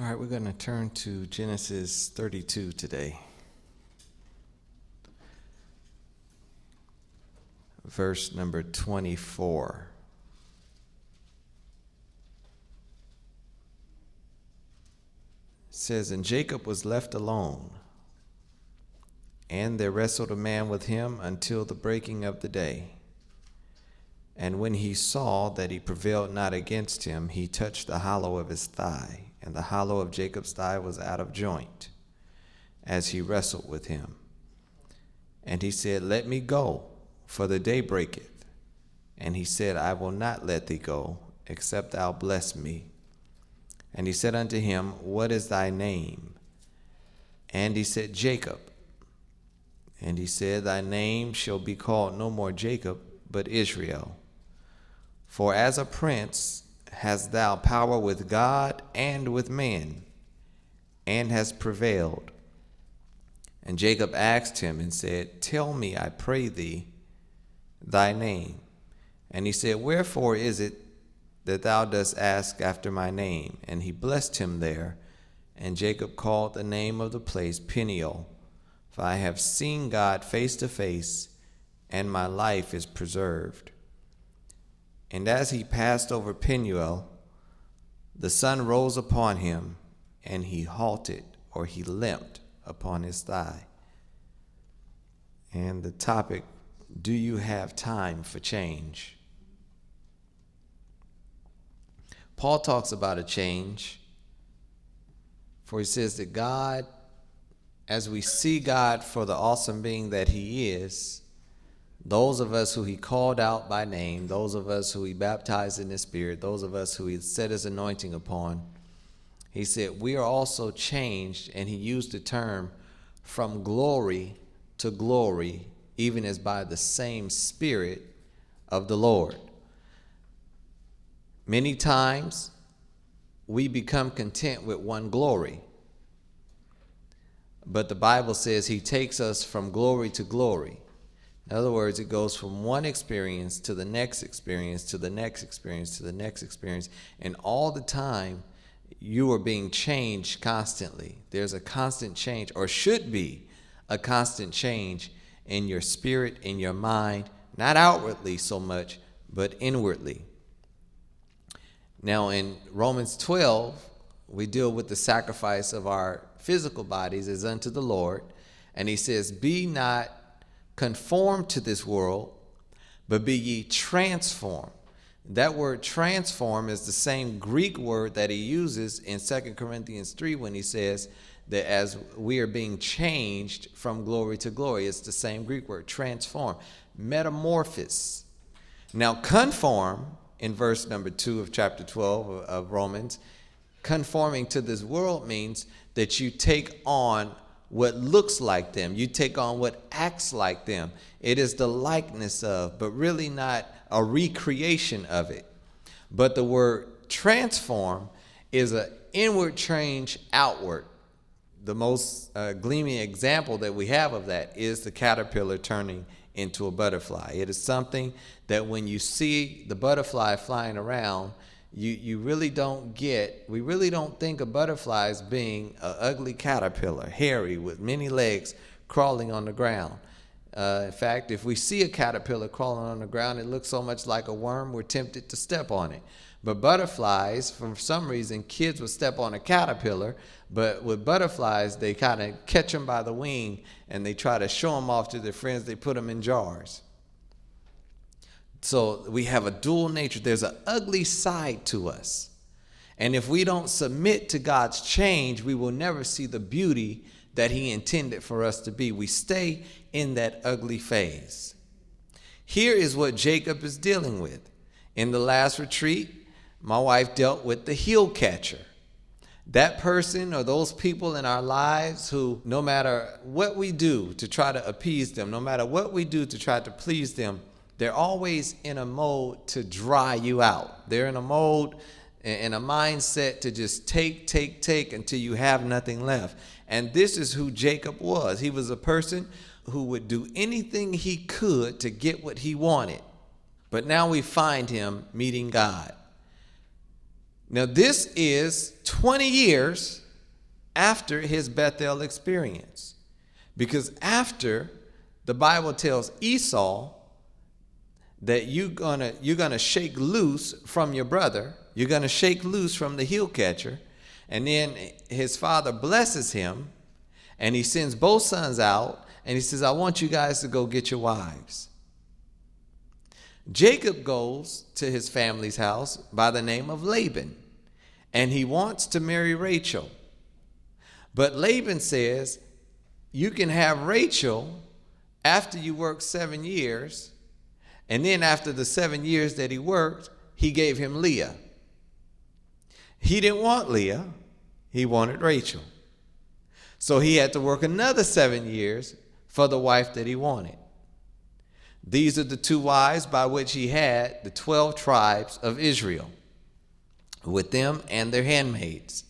All right, we're going to turn to Genesis 32 today. Verse number 24. It says, "And Jacob was left alone, and there wrestled a man with him until the breaking of the day. And when he saw that he prevailed not against him, he touched the hollow of his thigh. And the hollow of Jacob's thigh was out of joint as he wrestled with him. And he said, 'Let me go, for the day breaketh.' And he said, 'I will not let thee go, except thou bless me.' And he said unto him, 'What is thy name?' And he said, 'Jacob.' And he said, 'Thy name shall be called no more Jacob, but Israel. For as a prince hast thou power with God and with men, and hast prevailed.' And Jacob asked him and said, 'Tell me, I pray thee, thy name.' And he said, 'Wherefore is it that thou dost ask after my name?' And he blessed him there. And Jacob called the name of the place Peniel, for I have seen God face to face, and my life is preserved. And as he passed over Peniel, the sun rose upon him, and he halted," or he limped, "upon his thigh." And the topic, do you have time for change? Paul talks about a change, for he says that God, as we see God for the awesome being that he is, those of us who he called out by name, those of us who he baptized in his spirit, those of us who he set his anointing upon, he said, we are also changed, and he used the term, from glory to glory, even as by the same Spirit of the Lord. Many times, we become content with one glory. But the Bible says he takes us from glory to glory. In other words, it goes from one experience to the next experience, to the next experience, to the next experience. And all the time, you are being changed constantly. There's a constant change, or should be a constant change, in your spirit, in your mind, not outwardly so much, but inwardly. Now, in Romans 12, we deal with the sacrifice of our physical bodies as unto the Lord. And he says, "Be not conform to this world, but be ye transformed." That word transform is the same Greek word that he uses in 2 Corinthians 3 when he says that as we are being changed from glory to glory. It's the same Greek word, transform, metamorphosis. Now, conform, in verse number 2 of chapter 12 of Romans, conforming to this world means that you take on what looks like them. You take on what acts like them. It is the likeness of, but really not a recreation of it. But the word transform is an inward change outward. The most gleaming example that we have of that is the caterpillar turning into a butterfly. It is something that when you see the butterfly flying around, you really don't get, we really don't think of butterflies being an ugly caterpillar, hairy, with many legs, crawling on the ground. In fact, if we see a caterpillar crawling on the ground, it looks so much like a worm, we're tempted to step on it. But butterflies, for some reason, kids would step on a caterpillar, but with butterflies, they kind of catch them by the wing, and they try to show them off to their friends. They put them in jars. So we have a dual nature. There's an ugly side to us. And if we don't submit to God's change, we will never see the beauty that he intended for us to be. We stay in that ugly phase. Here is what Jacob is dealing with. In the last retreat, my wife dealt with the heel catcher. That person or those people in our lives who, no matter what we do to try to appease them, no matter what we do to try to please them, they're always in a mode to dry you out. They're in a mode, in a mindset to just take until you have nothing left. And this is who Jacob was. He was a person who would do anything he could to get what he wanted. But now we find him meeting God. Now, this is 20 years after his Bethel experience. Because after, the Bible tells Esau that you're gonna shake loose from your brother. You're going to shake loose from the heel catcher. And then his father blesses him, and he sends both sons out, and he says, I want you guys to go get your wives. Jacob goes to his family's house by the name of Laban, and he wants to marry Rachel. But Laban says, you can have Rachel after you work 7 years. And then after the 7 years that he worked, he gave him Leah. He didn't want Leah. He wanted Rachel. So he had to work another 7 years for the wife that he wanted. These are the two wives by which he had the 12 tribes of Israel with them and their handmaids.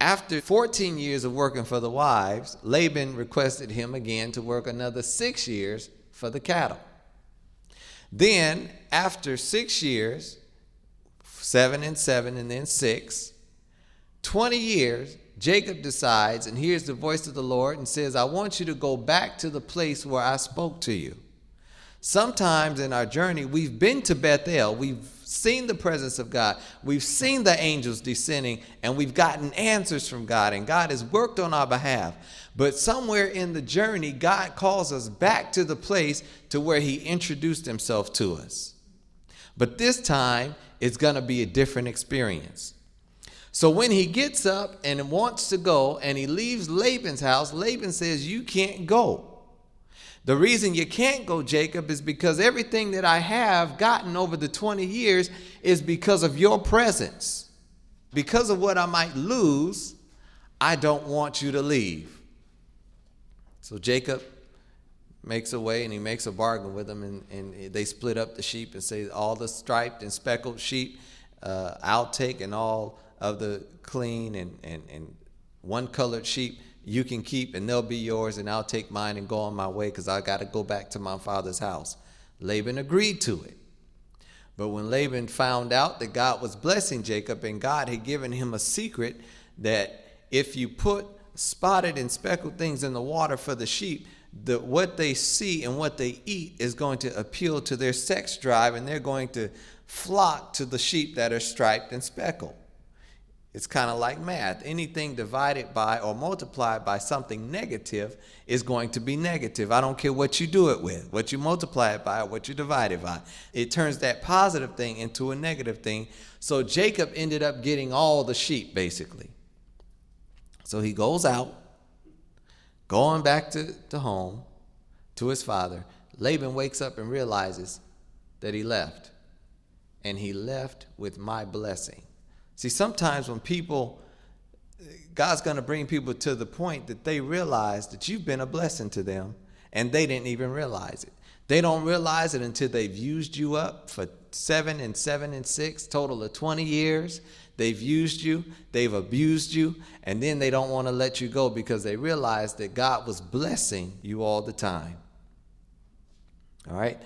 After 14 years of working for the wives, Laban requested him again to work another 6 years for the cattle. Then after 6 years, 7 and 7 and then 6, 20 years, Jacob decides and hears the voice of the Lord and says, I want you to go back to the place where I spoke to you. Sometimes in our journey, we've been to Bethel, we've seen the presence of God, we've seen the angels descending, and we've gotten answers from God, and God has worked on our behalf. But somewhere in the journey, God calls us back to the place to where he introduced himself to us. But this time, it's going to be a different experience. So when he gets up and wants to go, and he leaves Laban's house, Laban says, you can't go. The reason you can't go, Jacob, is because everything that I have gotten over the 20 years is because of your presence. Because of what I might lose, I don't want you to leave. So Jacob makes a way, and he makes a bargain with him, and they split up the sheep and say, all the striped and speckled sheep I'll take, and all of the clean and one-colored sheep you can keep, and they'll be yours, and I'll take mine and go on my way, because I got to go back to my father's house. Laban agreed to it. But when Laban found out that God was blessing Jacob, and God had given him a secret that if you put spotted and speckled things in the water for the sheep, that what they see and what they eat is going to appeal to their sex drive, and they're going to flock to the sheep that are striped and speckled. It's kind of like math. Anything divided by or multiplied by something negative is going to be negative. I don't care what you do it with, what you multiply it by, or what you divide it by. It turns that positive thing into a negative thing. So Jacob ended up getting all the sheep, basically. So he goes out, going back to home, to his father. Laban wakes up and realizes that he left. And he left with my blessing. See, sometimes when God's going to bring people to the point that they realize that you've been a blessing to them, and they didn't even realize it. They don't realize it until they've used you up for 7 and 7 and 6, total of 20 years. They've used you, they've abused you, and then they don't want to let you go because they realize that God was blessing you all the time. All right.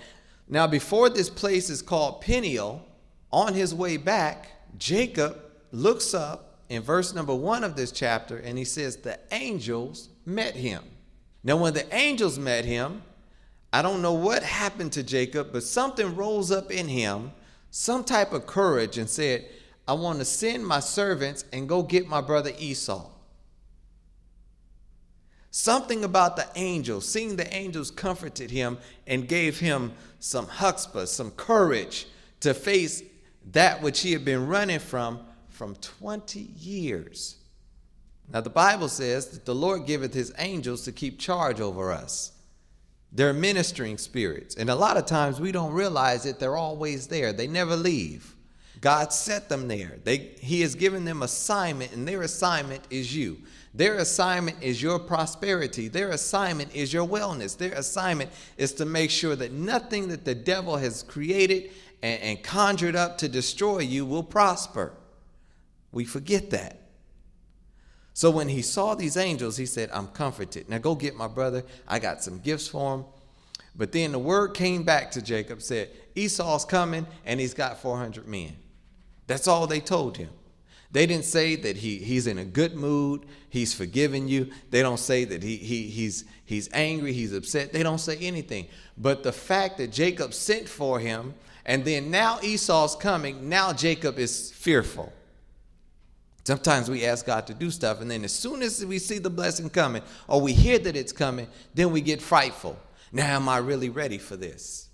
Now, before this place is called Peniel, on his way back, Jacob looks up in verse number 1 of this chapter, and he says the angels met him. Now, when the angels met him, I don't know what happened to Jacob, but something rose up in him, some type of courage, and said, I want to send my servants and go get my brother Esau. Something about the angels, seeing the angels comforted him and gave him some chutzpah, some courage to face that which he had been running from 20 years. Now the Bible says that the Lord giveth his angels to keep charge over us. They're ministering spirits. And a lot of times we don't realize that they're always there. They never leave. God set them there. He has given them assignment, and their assignment is you. Their assignment is your prosperity. Their assignment is your wellness. Their assignment is to make sure that nothing that the devil has created and conjured up to destroy you will prosper. We forget that. So when he saw these angels, he said, I'm comforted. Now go get my brother. I got some gifts for him. But then the word came back to Jacob, said, Esau's coming, and he's got 400 men. That's all they told him. They didn't say that he's in a good mood, he's forgiving you. They don't say that he's angry, he's upset. They don't say anything. But the fact that Jacob sent for him, and then now Esau's coming, now Jacob is fearful. Sometimes we ask God to do stuff, and then as soon as we see the blessing coming, or we hear that it's coming, then we get frightful. Now, am I really ready for this?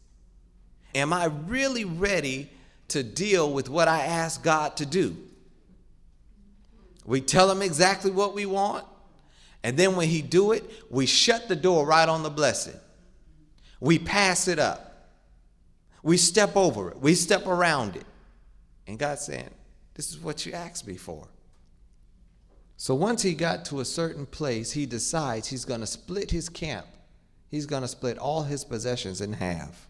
Am I really ready to deal with what I asked God to do? We tell him exactly what we want, and then when he do it, we shut the door right on the blessing. We pass it up. We step over it. We step around it. And God's saying, this is what you asked me for. So once he got to a certain place, he decides he's going to split his camp. He's going to split all his possessions in half.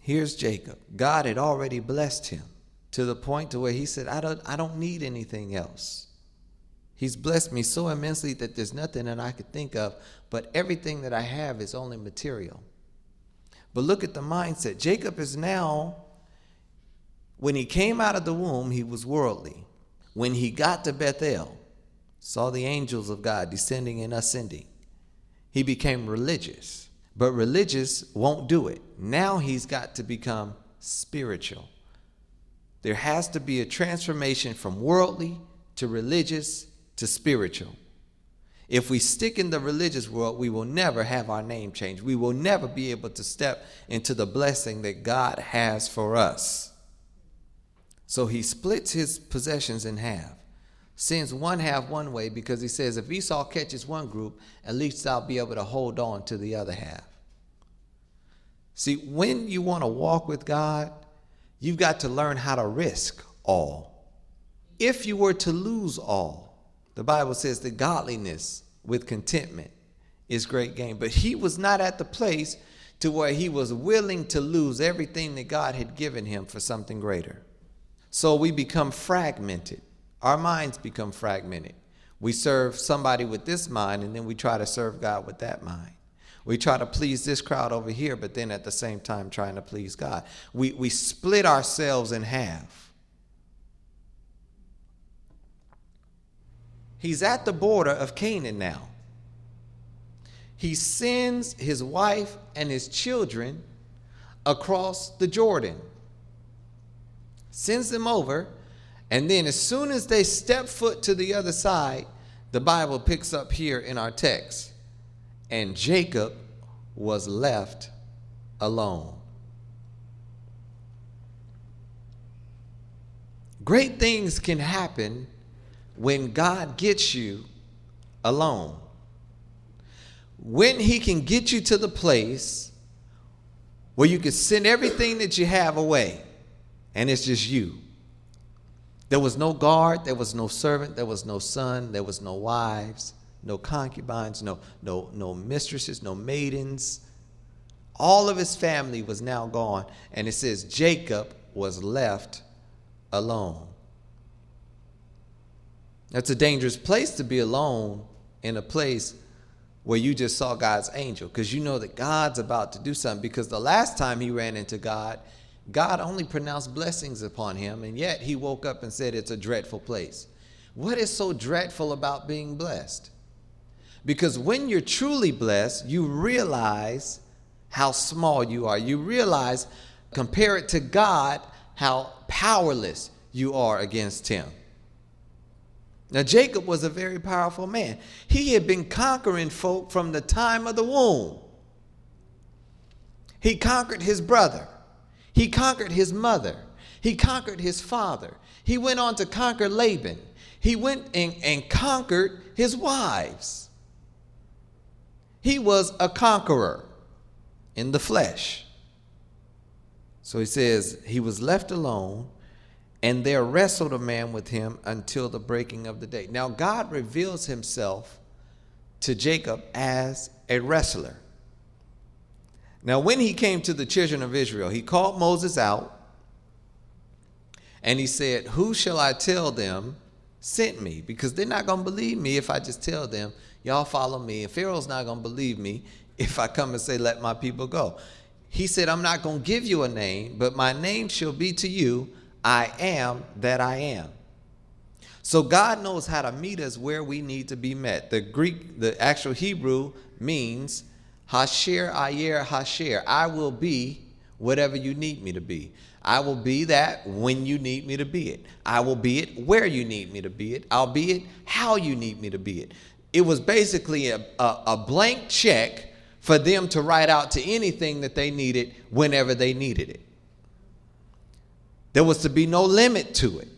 Here's Jacob. God had already blessed him to the point to where he said, I don't need anything else. He's blessed me so immensely that there's nothing that I could think of, but everything that I have is only material. But look at the mindset. Jacob is now, when he came out of the womb, he was worldly. When he got to Bethel, saw the angels of God descending and ascending, he became religious. But religious won't do it. Now he's got to become spiritual. There has to be a transformation from worldly to religious to spiritual. If we stick in the religious world, we will never have our name changed. We will never be able to step into the blessing that God has for us. So he splits his possessions in half, sends one half one way, because he says, if Esau catches one group, at least I'll be able to hold on to the other half. See, when you want to walk with God, you've got to learn how to risk all. If you were to lose all, the Bible says that godliness with contentment is great gain. But he was not at the place to where he was willing to lose everything that God had given him for something greater. So we become fragmented. Our minds become fragmented. We serve somebody with this mind, and then we try to serve God with that mind. We try to please this crowd over here, but then at the same time trying to please God. We split ourselves in half. He's at the border of Canaan now. He sends his wife and his children across the Jordan, sends them over, and then as soon as they step foot to the other side, the Bible picks up here in our text, and Jacob was left alone. Great things can happen when God gets you alone. When he can get you to the place where you can send everything that you have away, and it's just you. There was no guard, there was no servant, there was no son, there was no wives, no concubines, no mistresses, no maidens. All of his family was now gone, and it says Jacob was left alone. That's a dangerous place to be alone, in a place where you just saw God's angel, because you know that God's about to do something. Because the last time he ran into God, God only pronounced blessings upon him, and yet he woke up and said it's a dreadful place. What is so dreadful about being blessed? Because when you're truly blessed, you realize how small you are. You realize, compare it to God, how powerless you are against him. Now, Jacob was a very powerful man. He had been conquering folk from the time of the womb. He conquered his brother. He conquered his mother. He conquered his father. He went on to conquer Laban. He went and conquered his wives. He was a conqueror in the flesh. So he says he was left alone. And there wrestled a man with him until the breaking of the day. Now, God reveals himself to Jacob as a wrestler. Now, when he came to the children of Israel, he called Moses out and he said, who shall I tell them sent me? Because they're not going to believe me if I just tell them, y'all follow me. And Pharaoh's not going to believe me if I come and say, let my people go. He said, I'm not going to give you a name, but my name shall be to you, I am that I am. So God knows how to meet us where we need to be met. The Greek, the actual Hebrew means Hasher ayer Hasher. I will be whatever you need me to be. I will be that when you need me to be it. I will be it where you need me to be it. I'll be it how you need me to be it. It was basically a blank check for them to write out to anything that they needed whenever they needed it. There was to be no limit to it.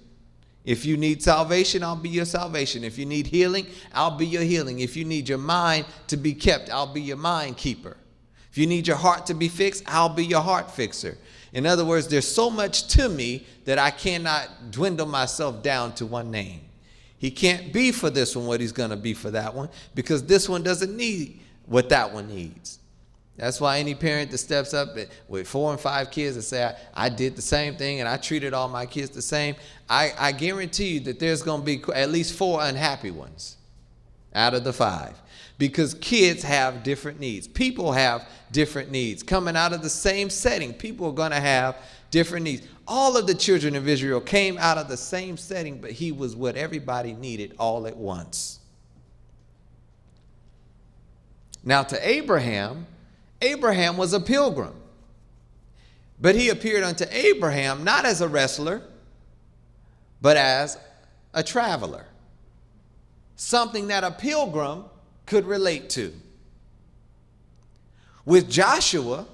If you need salvation, I'll be your salvation. If you need healing, I'll be your healing. If you need your mind to be kept, I'll be your mind keeper. If you need your heart to be fixed, I'll be your heart fixer. In other words, there's so much to me that I cannot dwindle myself down to one name. He can't be for this one what he's going to be for that one, because this one doesn't need what that one needs. That's why any parent that steps up with 4 and 5 kids and say, I did the same thing and I treated all my kids the same, I guarantee you that there's going to be at least 4 unhappy ones out of the 5. Because kids have different needs. People have different needs. Coming out of the same setting, people are going to have different needs. All of the children of Israel came out of the same setting, but he was what everybody needed all at once. Now to Abraham, Abraham was a pilgrim. But he appeared unto Abraham not as a wrestler, but as a traveler. Something that a pilgrim could relate to. With Joshua,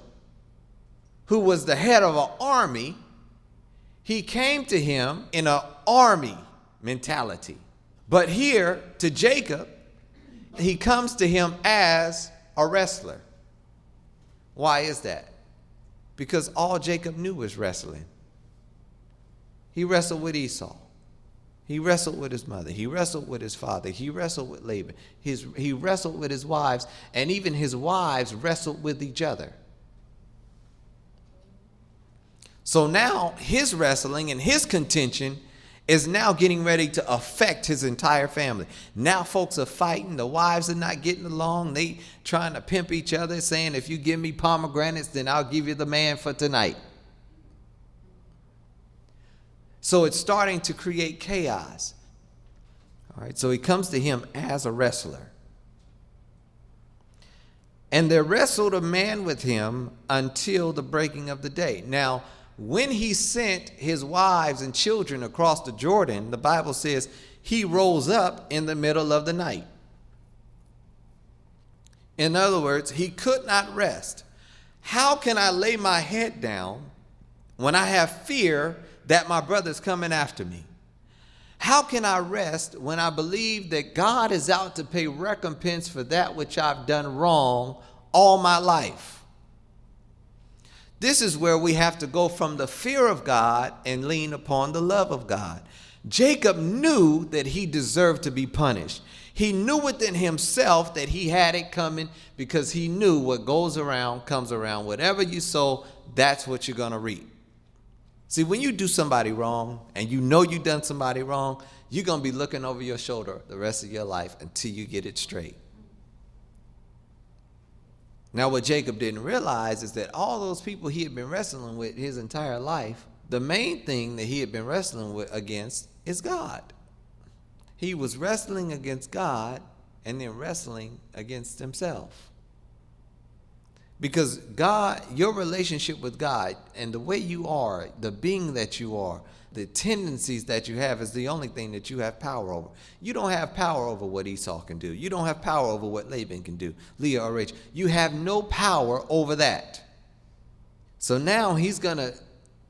who was the head of an army, he came to him in an army mentality. But here, to Jacob, he comes to him as a wrestler. Why is that? Because all Jacob knew was wrestling. He wrestled with Esau. He wrestled with his mother. He wrestled with his father. He wrestled with Laban. He wrestled with his wives, and even his wives wrestled with each other. So now his wrestling and his contention is now getting ready to affect his entire family. Now folks are fighting. The wives are not getting along. They trying to pimp each other, saying, if you give me pomegranates, then I'll give you the man for tonight. So it's starting to create chaos. All right, so he comes to him as a wrestler. And there wrestled a man with him until the breaking of the day. Now, when he sent his wives and children across the Jordan, the Bible says he rose up in the middle of the night. In other words, he could not rest. How can I lay my head down when I have fear that my brother's coming after me? How can I rest when I believe that God is out to pay recompense for that which I've done wrong all my life? This is where we have to go from the fear of God and lean upon the love of God. Jacob knew that he deserved to be punished. He knew within himself that he had it coming, because he knew what goes around comes around. Whatever you sow, that's what you're going to reap. See, when you do somebody wrong and you know you've done somebody wrong, you're going to be looking over your shoulder the rest of your life until you get it straight. Now, what Jacob didn't realize is that all those people he had been wrestling with his entire life, the main thing that he had been wrestling with against is God. He was wrestling against God and then wrestling against himself. Because God, your relationship with God and the way you are, the being that you are, the tendencies that you have is the only thing that you have power over. You don't have power over what Esau can do. You don't have power over what Laban can do, Leah or Rachel. You have no power over that. So now he's going to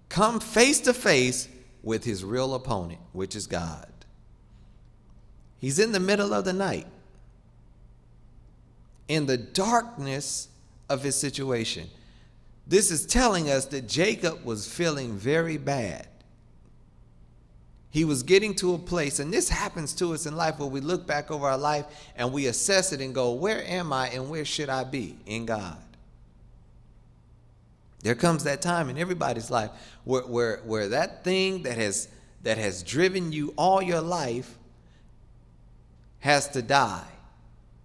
come face to face with his real opponent, which is God. He's in the middle of the night. In the darkness of his situation. This is telling us that Jacob was feeling very bad. He was getting to a place, and this happens to us in life, where we look back over our life and we assess it and go, where am I and where should I be in God? There comes that time in everybody's life where that thing that has driven you all your life has to die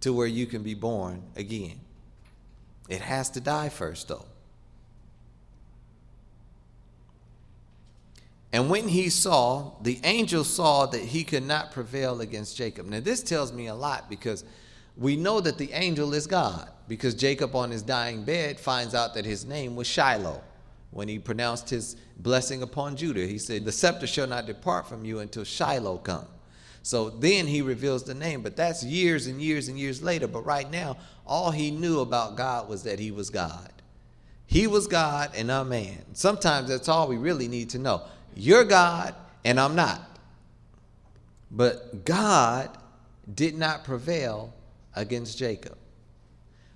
to where you can be born again. It has to die first, though. And when he saw, the angel saw that he could not prevail against Jacob. Now this tells me a lot, because we know that the angel is God, because Jacob on his dying bed finds out that his name was Shiloh. When he pronounced his blessing upon Judah, he said, the scepter shall not depart from you until Shiloh come. So then he reveals the name, but that's years and years and years later. But right now, all he knew about God was that he was God. He was God and I'm man. Sometimes that's all we really need to know. You're God and I'm not. But God did not prevail against Jacob.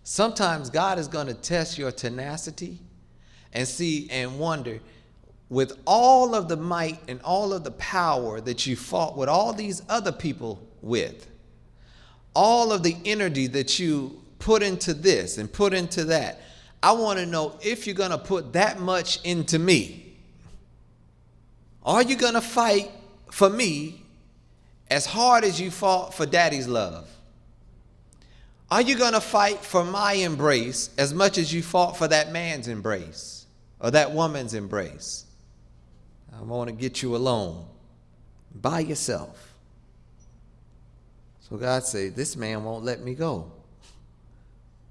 Sometimes God is going to test your tenacity and see and wonder, with all of the might and all of the power that you fought with all these other people with, all of the energy that you put into this and put into that, I want to know if you're going to put that much into me. Are you going to fight for me as hard as you fought for daddy's love? Are you going to fight for my embrace as much as you fought for that man's embrace or that woman's embrace? I want to get you alone by yourself. So God said, this man won't let me go.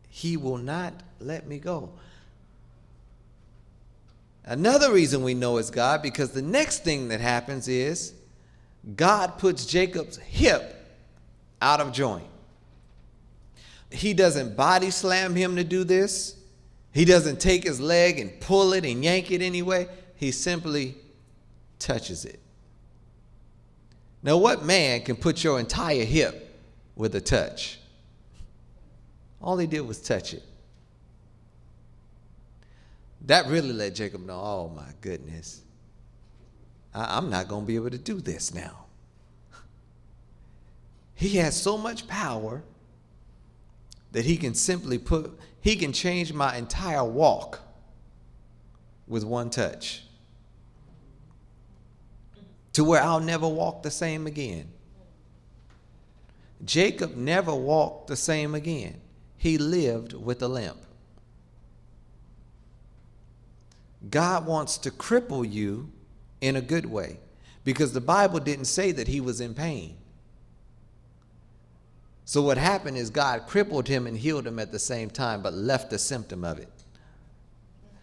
He will not let me go. Another reason we know it's God, because the next thing that happens is God puts Jacob's hip out of joint. He doesn't body slam him to do this. He doesn't take his leg and pull it and yank it anyway. He simply touches it. Now, what man can put your entire hip with a touch? All he did was touch it. That really let Jacob know, oh my goodness, I'm not going to be able to do this now. He has so much power that he can change my entire walk with one touch, to where I'll never walk the same again. Jacob never walked the same again. He lived with a limp. God wants to cripple you in a good way, because the Bible didn't say that he was in pain. So what happened is God crippled him and healed him at the same time, but left the symptom of it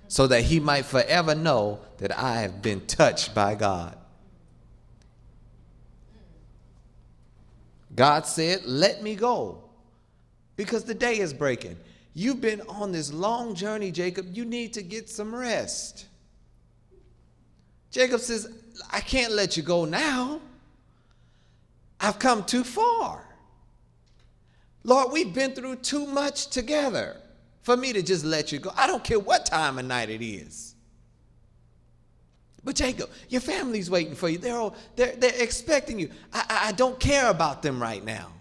so that he might forever know that I have been touched by God. God said, let me go, because the day is breaking. You've been on this long journey, Jacob. You need to get some rest. Jacob says, I can't let you go now. I've come too far. Lord, we've been through too much together for me to just let you go. I don't care what time of night it is. But Jacob, your family's waiting for you. They're expecting you. I don't care about them right now.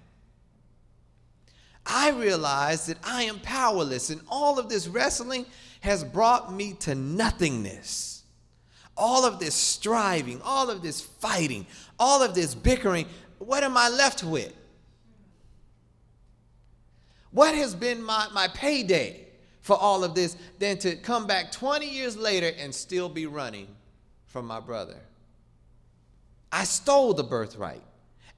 I realize that I am powerless, and all of this wrestling has brought me to nothingness. All of this striving, all of this fighting, all of this bickering, what am I left with? What has been my payday for all of this than to come back 20 years later and still be running from my brother? I stole the birthright,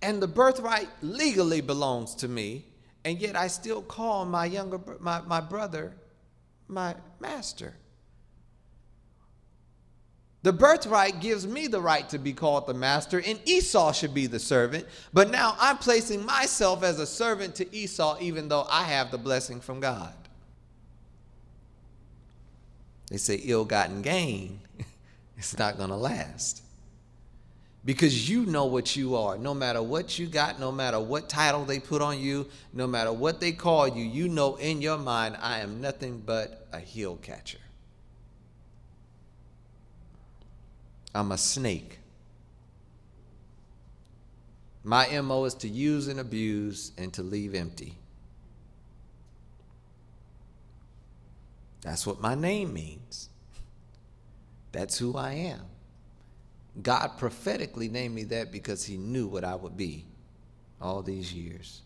and the birthright legally belongs to me. And yet I still call my younger my brother my master. The birthright gives me the right to be called the master, and Esau should be the servant. But now I'm placing myself as a servant to Esau, even though I have the blessing from God. They say ill-gotten gain. It's not going to last. Because you know what you are. No matter what you got, no matter what title they put on you, no matter what they call you, you know in your mind, I am nothing but a heel catcher. I'm a snake. My MO is to use and abuse and to leave empty. That's what my name means. That's who I am. God prophetically named me that because he knew what I would be all these years.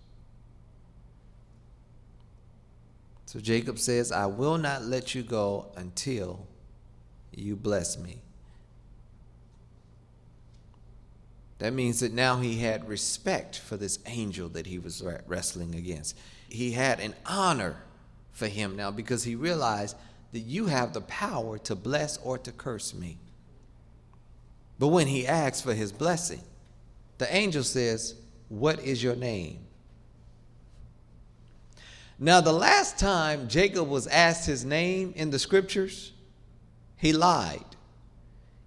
So Jacob says, I will not let you go until you bless me. That means that now he had respect for this angel that he was wrestling against. He had an honor for him now because he realized that you have the power to bless or to curse me. But when he asks for his blessing, the angel says, "What is your name?" Now, the last time Jacob was asked his name in the scriptures, he lied.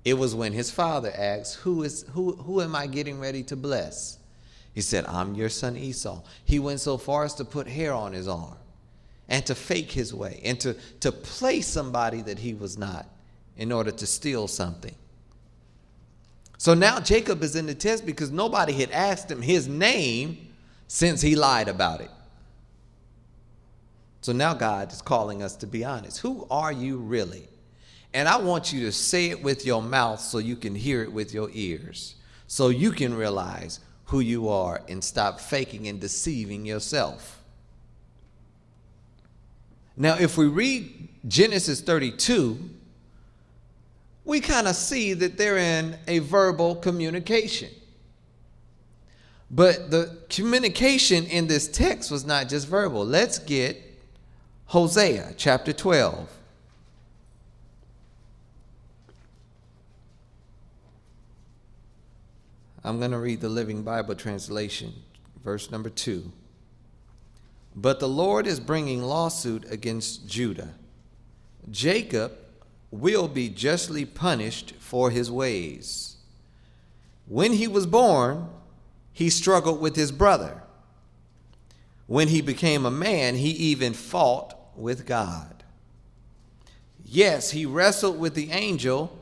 It was when his father asked, who am I getting ready to bless? He said, "I'm your son Esau." He went so far as to put hair on his arm and to fake his way and to play somebody that he was not in order to steal something. So now Jacob is in the test because nobody had asked him his name since he lied about it. So now God is calling us to be honest. Who are you really? And I want you to say it with your mouth so you can hear it with your ears, so you can realize who you are and stop faking and deceiving yourself. Now, if we read Genesis 32, we kind of see that they're in a verbal communication. But the communication in this text was not just verbal. Let's get Hosea chapter 12. I'm going to read the Living Bible translation, verse number 2. "But the Lord is bringing lawsuit against Judah. Jacob will be justly punished for his ways. When he was born, he struggled with his brother. When he became a man, he even fought with God. Yes, he wrestled with the angel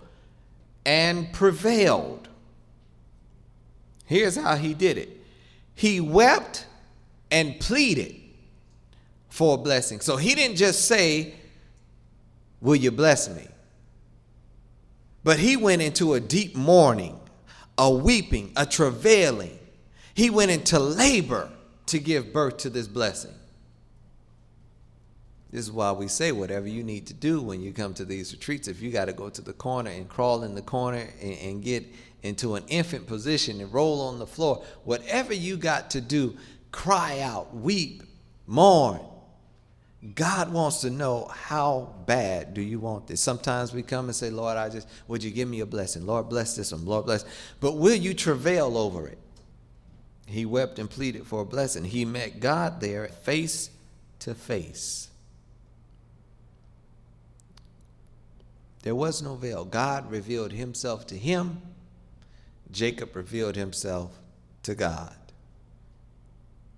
and prevailed." Here's how he did it. He wept and pleaded for a blessing. So he didn't just say, "Will you bless me?" But he went into a deep mourning, a weeping, a travailing. He went into labor to give birth to this blessing. This is why we say whatever you need to do when you come to these retreats, if you got to go to the corner and crawl in the corner and get into an infant position and roll on the floor, whatever you got to do, cry out, weep, mourn. God wants to know, how bad do you want this? Sometimes we come and say, "Lord, would you give me a blessing? Lord, bless this one, Lord, bless." But will you travail over it? He wept and pleaded for a blessing. He met God there face to face. There was no veil. God revealed himself to him. Jacob revealed himself to God.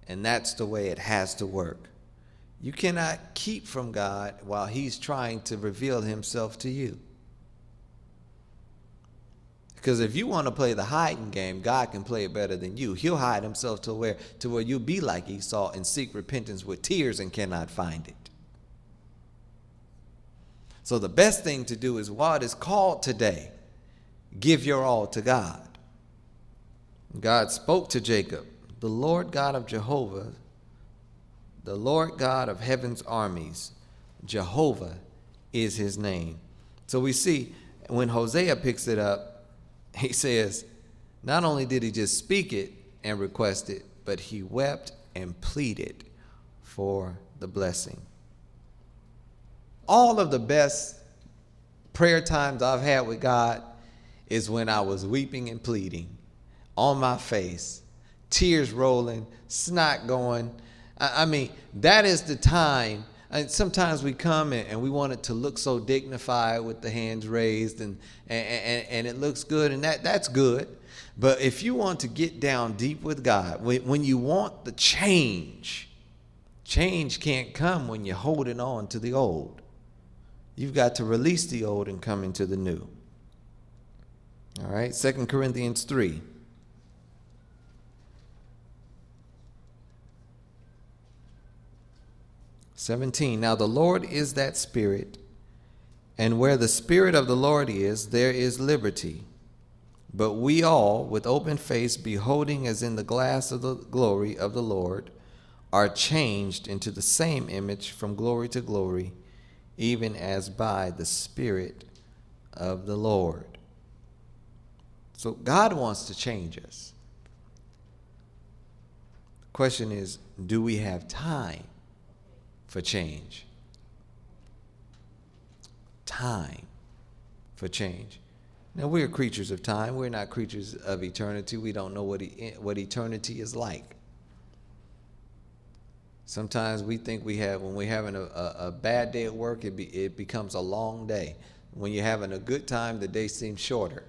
And that's the way it has to work. You cannot keep from God while he's trying to reveal himself to you. Because if you want to play the hiding game, God can play it better than you. He'll hide himself to where you'll be like Esau and seek repentance with tears and cannot find it. So the best thing to do is what is called today. Give your all to God. God spoke to Jacob, "The Lord God of Jehovah, the Lord God of heaven's armies, Jehovah is his name." So we see when Hosea picks it up, he says, not only did he just speak it and request it, but he wept and pleaded for the blessing. All of the best prayer times I've had with God is when I was weeping and pleading on my face, tears rolling, snot going. I mean, that is the time. And sometimes we come and we want it to look so dignified with the hands raised and it looks good, and that's good. But if you want to get down deep with God, when you want the change can't come when you're holding on to the old. You've got to release the old and come into the new. All right, 2 Corinthians 3. "Now the Lord is that Spirit, and where the Spirit of the Lord is, there is liberty. But we all, with open face, beholding as in the glass of the glory of the Lord, are changed into the same image from glory to glory, even as by the Spirit of the Lord." So God wants to change us. The question is, do we have time for change? Time for change. Now, we are creatures of time. We're not creatures of eternity. We don't know what eternity is like. Sometimes we think when we're having a bad day at work, it becomes a long day. When you're having a good time, the day seems shorter.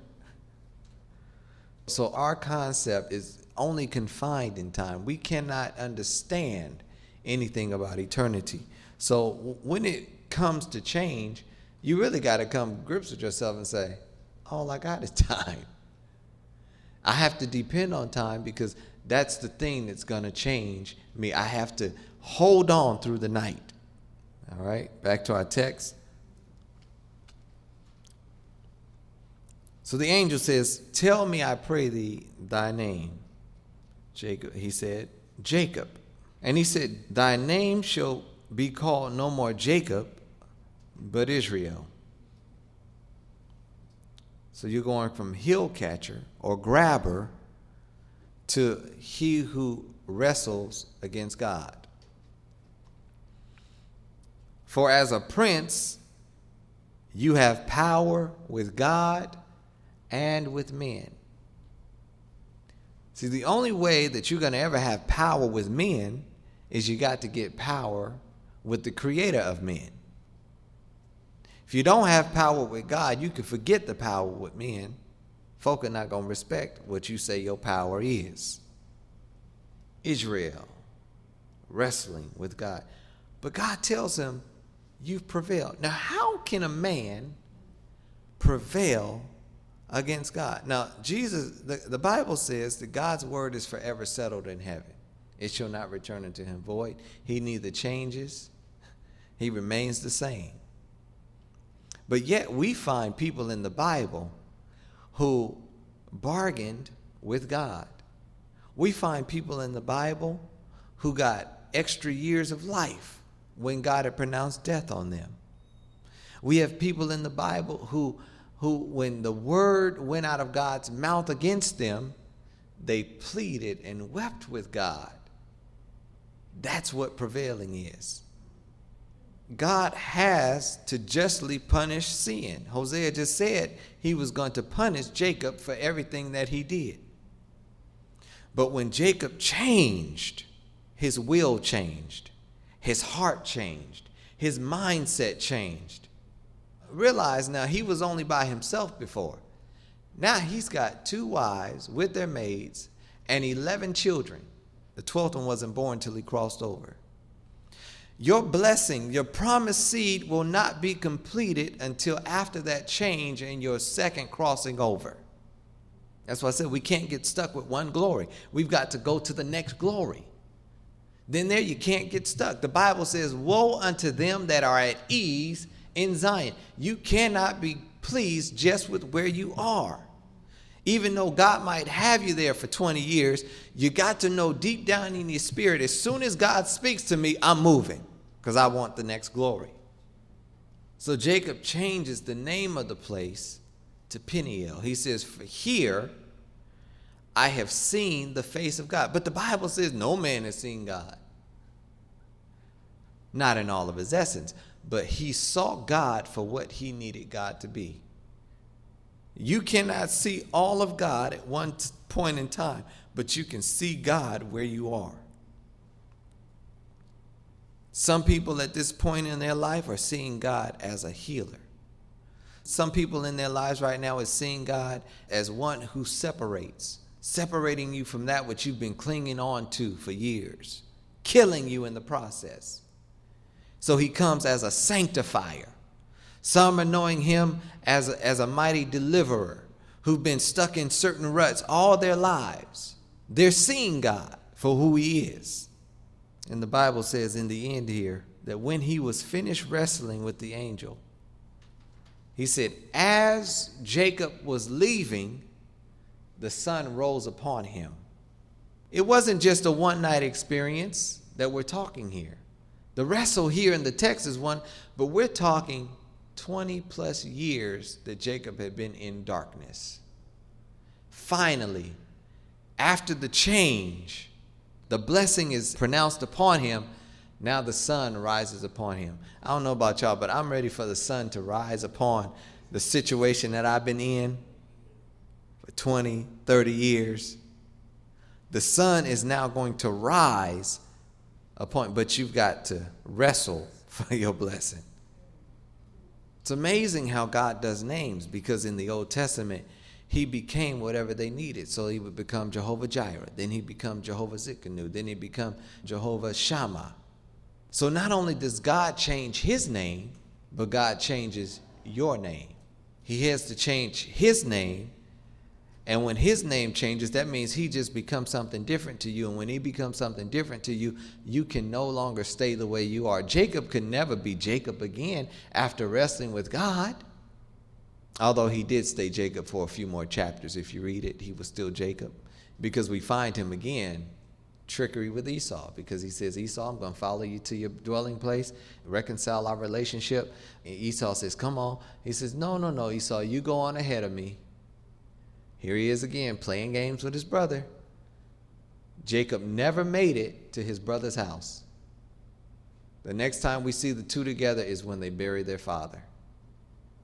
So our concept is only confined in time. We cannot understand anything about eternity. So when it comes to change, you really got to come to grips with yourself and say, all I got is time. I have to depend on time because that's the thing that's going to change me. I have to hold on through the night. All right, back to our text. So the angel says, tell me, I pray thee, thy name. Jacob, he said, Jacob. And he said, thy name shall be called no more Jacob, but Israel. So you're going from heel catcher or grabber to he who wrestles against God. For as a prince, you have power with God and with men. See, the only way that you're going to ever have power with men is you got to get power with the creator of men. If you don't have power with God, you can forget the power with men. Folk are not going to respect what you say your power is. Israel wrestling with God. But God tells him, you've prevailed. Now, how can a man prevail against God? Now, Jesus, the Bible says that God's word is forever settled in heaven. It shall not return unto him void. He neither changes. He remains the same. But yet we find people in the Bible who bargained with God. We find people in the Bible who got extra years of life when God had pronounced death on them. We have people in the Bible who when the word went out of God's mouth against them, they pleaded and wept with God. That's what prevailing is. God has to justly punish sin. Hosea just said he was going to punish Jacob for everything that he did. But when Jacob changed, his will changed, his heart changed, his mindset changed. Realize now he was only by himself before. Now he's got 2 wives with their maids and 11 children. The 12th one wasn't born till he crossed over. Your blessing, your promised seed will not be completed until after that change in your second crossing over. That's why I said we can't get stuck with one glory. We've got to go to the next glory. Then there you can't get stuck. The Bible says, woe unto them that are at ease in Zion. You cannot be pleased just with where you are. Even though God might have you there for 20 years, you got to know deep down in your spirit, as soon as God speaks to me, I'm moving because I want the next glory. So Jacob changes the name of the place to Peniel. He says, for here I have seen the face of God. But the Bible says no man has seen God. Not in all of his essence, but he saw God for what he needed God to be. You cannot see all of God at one point in time, but you can see God where you are. Some people at this point in their life are seeing God as a healer. Some people in their lives right now is seeing God as one who separates, separating you from that which you've been clinging on to for years, killing you in the process. So he comes as a sanctifier. Some are knowing him as a mighty deliverer who've been stuck in certain ruts all their lives. They're seeing God for who he is. And the Bible says in the end here that when he was finished wrestling with the angel, he said, as Jacob was leaving, the sun rose upon him. It wasn't just a one-night experience that we're talking here. The wrestle here in the text is one, but we're talking 20 plus years that Jacob had been in darkness. finally, after the change, the blessing is pronounced upon him. Now the sun rises upon him. I don't know about y'all, but I'm ready for the sun to rise upon the situation that I've been in for 20, 30 years. The sun is now going to rise upon, but you've got to wrestle for your blessing. It's amazing how God does names, because in the Old Testament, he became whatever they needed. So he would become Jehovah Jireh. Then he'd become Jehovah Zitkanu. Then he'd become Jehovah Shammah. So not only does God change his name, but God changes your name. He has to change his name. And when his name changes, that means he just becomes something different to you. And when he becomes something different to you, you can no longer stay the way you are. Jacob could never be Jacob again after wrestling with God. Although he did stay Jacob for a few more chapters. If you read it, he was still Jacob. Because we find him again, trickery with Esau. Because he says, Esau, I'm going to follow you to your dwelling place, reconcile our relationship. And Esau says, come on. He says, no, Esau, you go on ahead of me. Here he is again, playing games with his brother. Jacob never made it to his brother's house. The next time we see the two together is when they bury their father.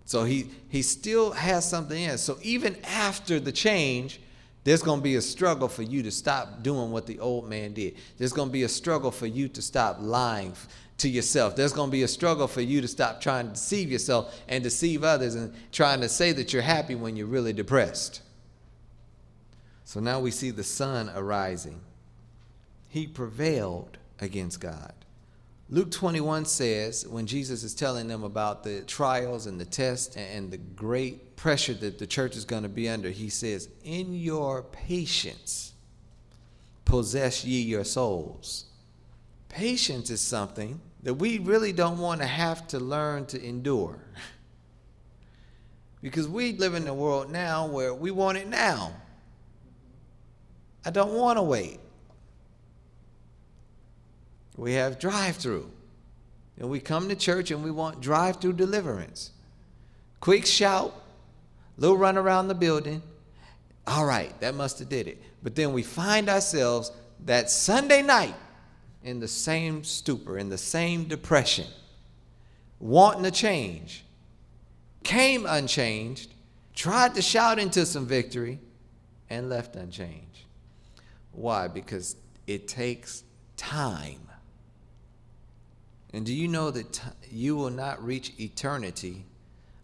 So he still has something in. So even after the change, there's going to be a struggle for you to stop doing what the old man did. There's going to be a struggle for you to stop lying to yourself. There's going to be a struggle for you to stop trying to deceive yourself and deceive others and trying to say that you're happy when you're really depressed. So now we see the sun arising. He prevailed against God. Luke 21 says, when Jesus is telling them about the trials and the tests and the great pressure that the church is going to be under, he says, in your patience, possess ye your souls. Patience is something that we really don't want to have to learn to endure. Because we live in a world now where we want it now. I don't want to wait. We have drive-through. And we come to church and we want drive-through deliverance. Quick shout, little run around the building. All right, that must have did it. But then we find ourselves that Sunday night in the same stupor, in the same depression, wanting a change. Came unchanged, tried to shout into some victory, and left unchanged. Why? Because it takes time. And do you know that you will not reach eternity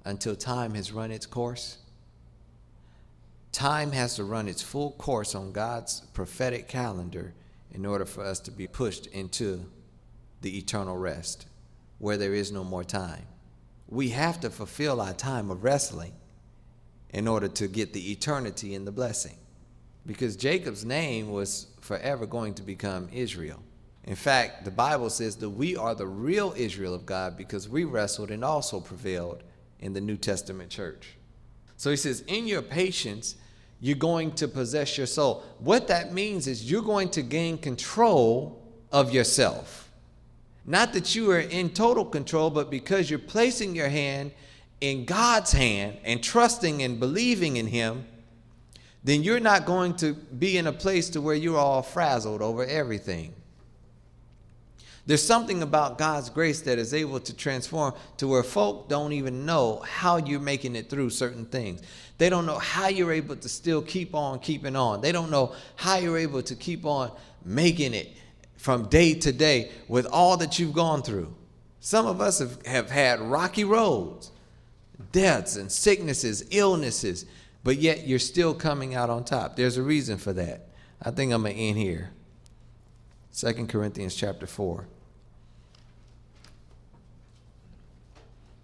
until time has run its course? Time has to run its full course on God's prophetic calendar in order for us to be pushed into the eternal rest where there is no more time. We have to fulfill our time of wrestling in order to get the eternity and the blessing. Because Jacob's name was forever going to become Israel. In fact, the Bible says that we are the real Israel of God because we wrestled and also prevailed in the New Testament church. So he says, in your patience, you're going to possess your soul. What that means is you're going to gain control of yourself. Not that you are in total control, but because you're placing your hand in God's hand and trusting and believing in him, then you're not going to be in a place to where you're all frazzled over everything. There's something about God's grace that is able to transform to where folk don't even know how you're making it through certain things. They don't know how you're able to still keep on keeping on. They don't know how you're able to keep on making it from day to day with all that you've gone through. Some of us have had rocky roads, deaths and sicknesses, illnesses, but yet you're still coming out on top. There's a reason for that. I think I'm going to end here. 2 Corinthians chapter 4.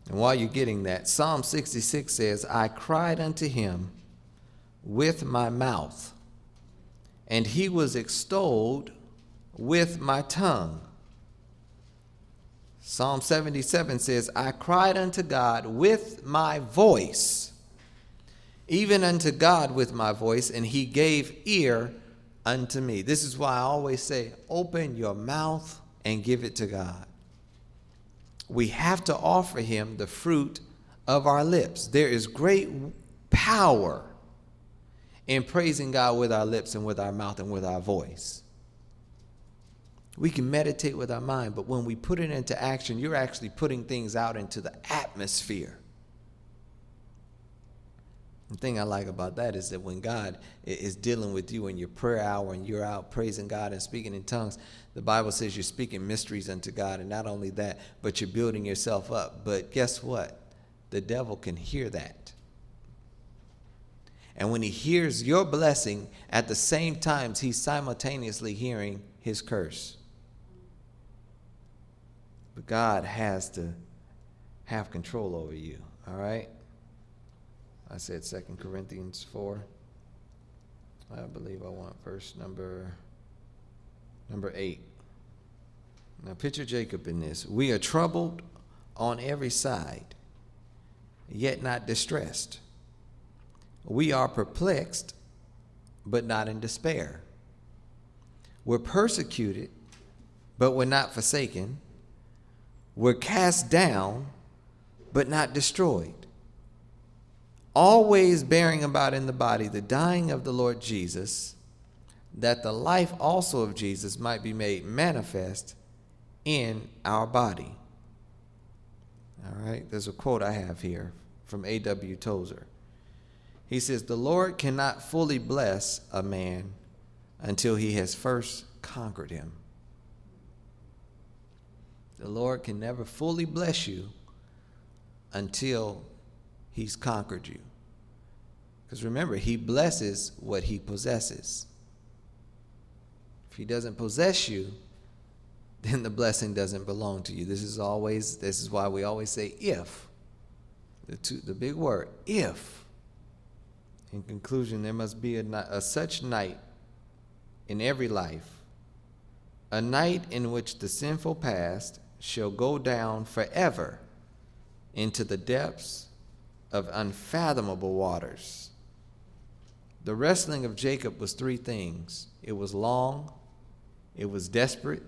And while you're getting that, Psalm 66 says, I cried unto him with my mouth, and he was extolled with my tongue. Psalm 77 says, I cried unto God with my voice, even unto God with my voice, and he gave ear unto me. This is why I always say, open your mouth and give it to God. We have to offer him the fruit of our lips. There is great power and praising God with our lips and with our mouth and with our voice. We can meditate with our mind, but when we put it into action, you're actually putting things out into the atmosphere. The thing I like about that is that when God is dealing with you in your prayer hour and you're out praising God and speaking in tongues, the Bible says you're speaking mysteries unto God. And not only that, but you're building yourself up. But guess what? The devil can hear that. And when he hears your blessing, at the same time, he's simultaneously hearing his curse. But God has to have control over you, all right? I said 2 Corinthians 4. I believe I want verse number 8. Now picture Jacob in this. We are troubled on every side, yet not distressed. We are perplexed, but not in despair. We're persecuted, but we're not forsaken. We're cast down, but not destroyed. Always bearing about in the body the dying of the Lord Jesus, that the life also of Jesus might be made manifest in our body. All right, there's a quote I have here from A.W. Tozer. He says, "The Lord cannot fully bless a man until he has first conquered him." The Lord can never fully bless you until he's conquered you. Because remember, he blesses what he possesses. If he doesn't possess you, then the blessing doesn't belong to you. This is why we always say if. The big word, if. In conclusion, there must be a such night in every life, a night in which the sinful past shall go down forever into the depths of unfathomable waters. The wrestling of Jacob was three things. It was long, it was desperate,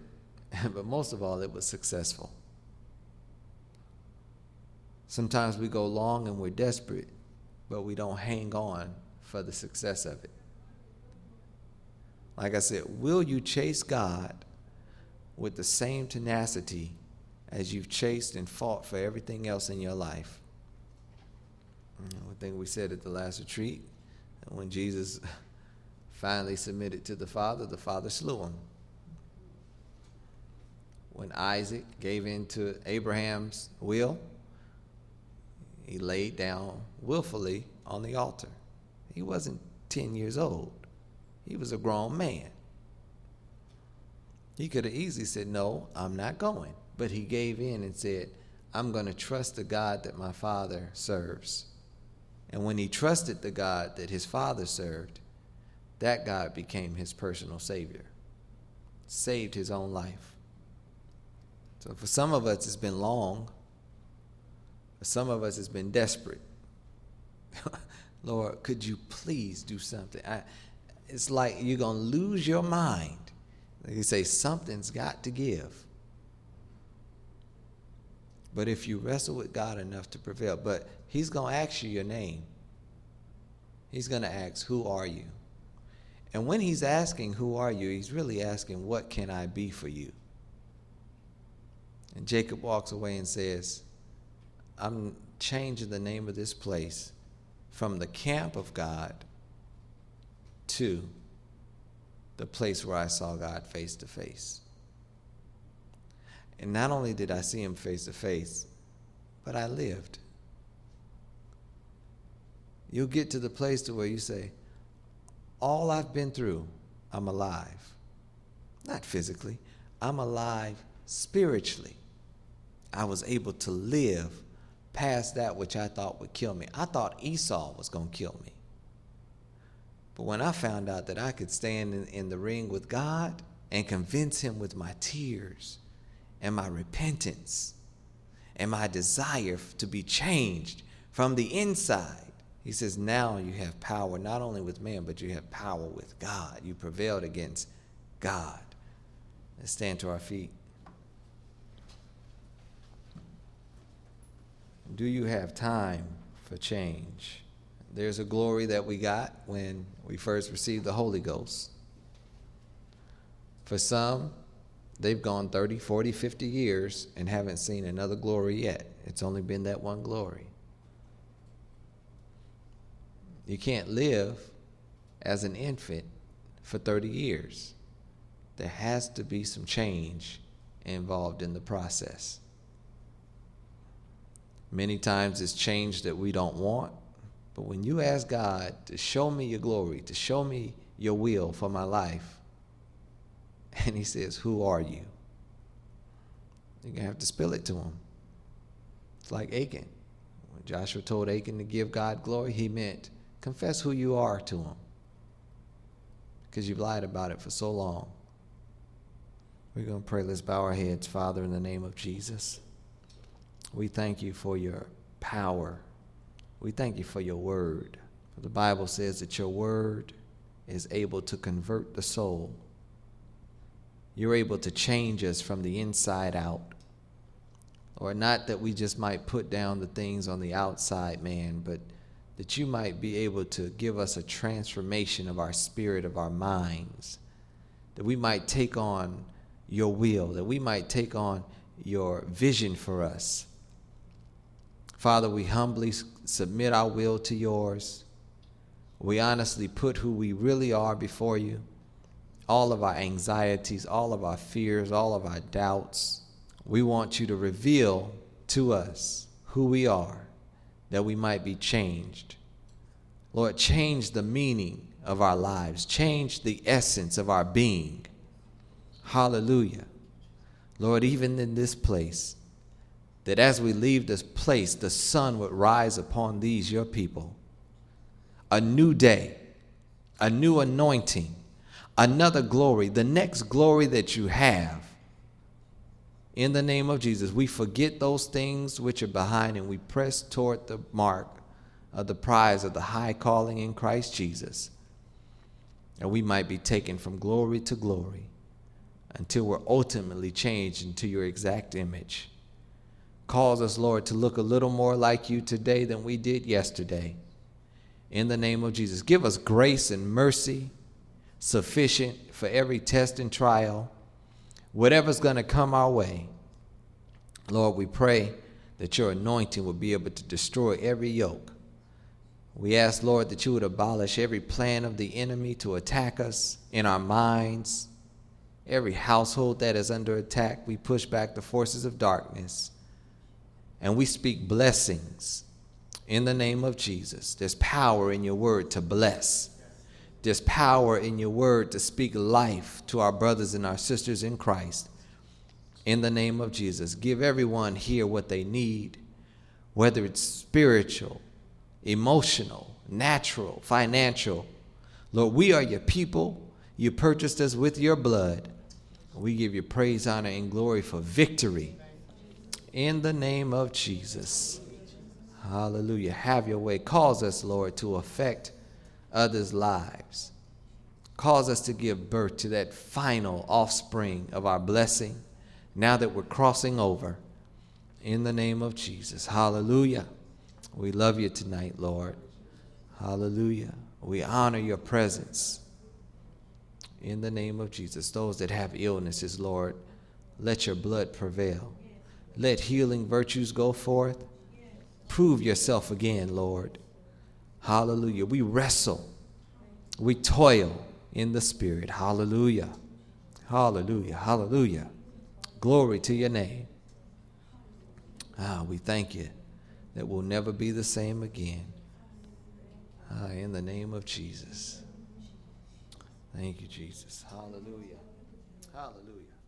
but most of all, it was successful. Sometimes we go long and we're desperate, but we don't hang on for the success of it. Like I said, will you chase God with the same tenacity as you've chased and fought for everything else in your life? One thing we said at the last retreat, when Jesus finally submitted to the Father slew him. When Isaac gave in to Abraham's will, he laid down willfully on the altar. He wasn't 10 years old. He was a grown man. He could have easily said, "No, I'm not going." But he gave in and said, "I'm going to trust the God that my father serves." And when he trusted the God that his father served, that God became his personal savior, saved his own life. So for some of us, it's been long. For some of us, it's been desperate. Lord, could you please do something? It's like you're going to lose your mind. You say, something's got to give. But if you wrestle with God enough to prevail, but he's going to ask you your name. He's going to ask, who are you? And when he's asking, who are you, he's really asking, what can I be for you? And Jacob walks away and says, I'm changing the name of this place from the camp of God to the place where I saw God face to face. And not only did I see him face to face, but I lived. You'll get to the place to where you say, all I've been through, I'm alive. Not physically, I'm alive spiritually. I was able to live past that which I thought would kill me. I thought Esau was going to kill me. But when I found out that I could stand in the ring with God and convince him with my tears and my repentance and my desire to be changed from the inside, he says, now you have power not only with man, but you have power with God. You prevailed against God. Let's stand to our feet. Do you have time for change? There's a glory that we got when we first received the Holy Ghost. For some, they've gone 30, 40, 50 years and haven't seen another glory yet. It's only been that one glory. You can't live as an infant for 30 years. There has to be some change involved in the process. Many times it's change that we don't want. But when you ask God to show me your glory, to show me your will for my life, and he says, who are you? You're going to have to spill it to him. It's like Achan. When Joshua told Achan to give God glory, he meant confess who you are to him, because you've lied about it for so long. We're going to pray. Let's bow our heads. Father, in the name of Jesus, we thank you for your power. We thank you for your word. For the Bible says that your word is able to convert the soul. You're able to change us from the inside out. Or not that we just might put down the things on the outside, man, but that you might be able to give us a transformation of our spirit, of our minds, that we might take on your will, that we might take on your vision for us. Father, we humbly submit our will to yours. We honestly put who we really are before you. All of our anxieties, all of our fears, all of our doubts. We want you to reveal to us who we are, that we might be changed. Lord, change the meaning of our lives. Change the essence of our being. Hallelujah. Lord, even in this place, that as we leave this place, the sun would rise upon these, your people. A new day, a new anointing. Another glory, the next glory that you have. In the name of Jesus, we forget those things which are behind and we press toward the mark of the prize of the high calling in Christ Jesus. And we might be taken from glory to glory until we're ultimately changed into your exact image. Cause us, Lord, to look a little more like you today than we did yesterday. In the name of Jesus, give us grace and mercy sufficient for every test and trial, whatever's going to come our way. Lord, we pray that your anointing will be able to destroy every yoke. We ask, Lord, that you would abolish every plan of the enemy to attack us in our minds. Every household that is under attack, we push back the forces of darkness, and we speak blessings in the name of Jesus. There's power in your word to bless. There's power in your word to speak life to our brothers and our sisters in Christ. In the name of Jesus, give everyone here what they need, whether it's spiritual, emotional, natural, financial. Lord, we are your people. You purchased us with your blood. We give you praise, honor, and glory for victory. In the name of Jesus. Hallelujah. Have your way. Cause us, Lord, to affect others' lives. Cause us to give birth to that final offspring of our blessing now that we're crossing over. In the name of Jesus. Hallelujah. We love you tonight, Lord. Hallelujah. We honor your presence. In the name of Jesus. Those that have illnesses, Lord, let your blood prevail. Let healing virtues go forth. Prove yourself again, Lord. Hallelujah. We wrestle. We toil in the spirit. Hallelujah. Hallelujah. Hallelujah. Glory to your name. Ah, we thank you that we'll never be the same again. Ah, in the name of Jesus. Thank you, Jesus. Hallelujah. Hallelujah.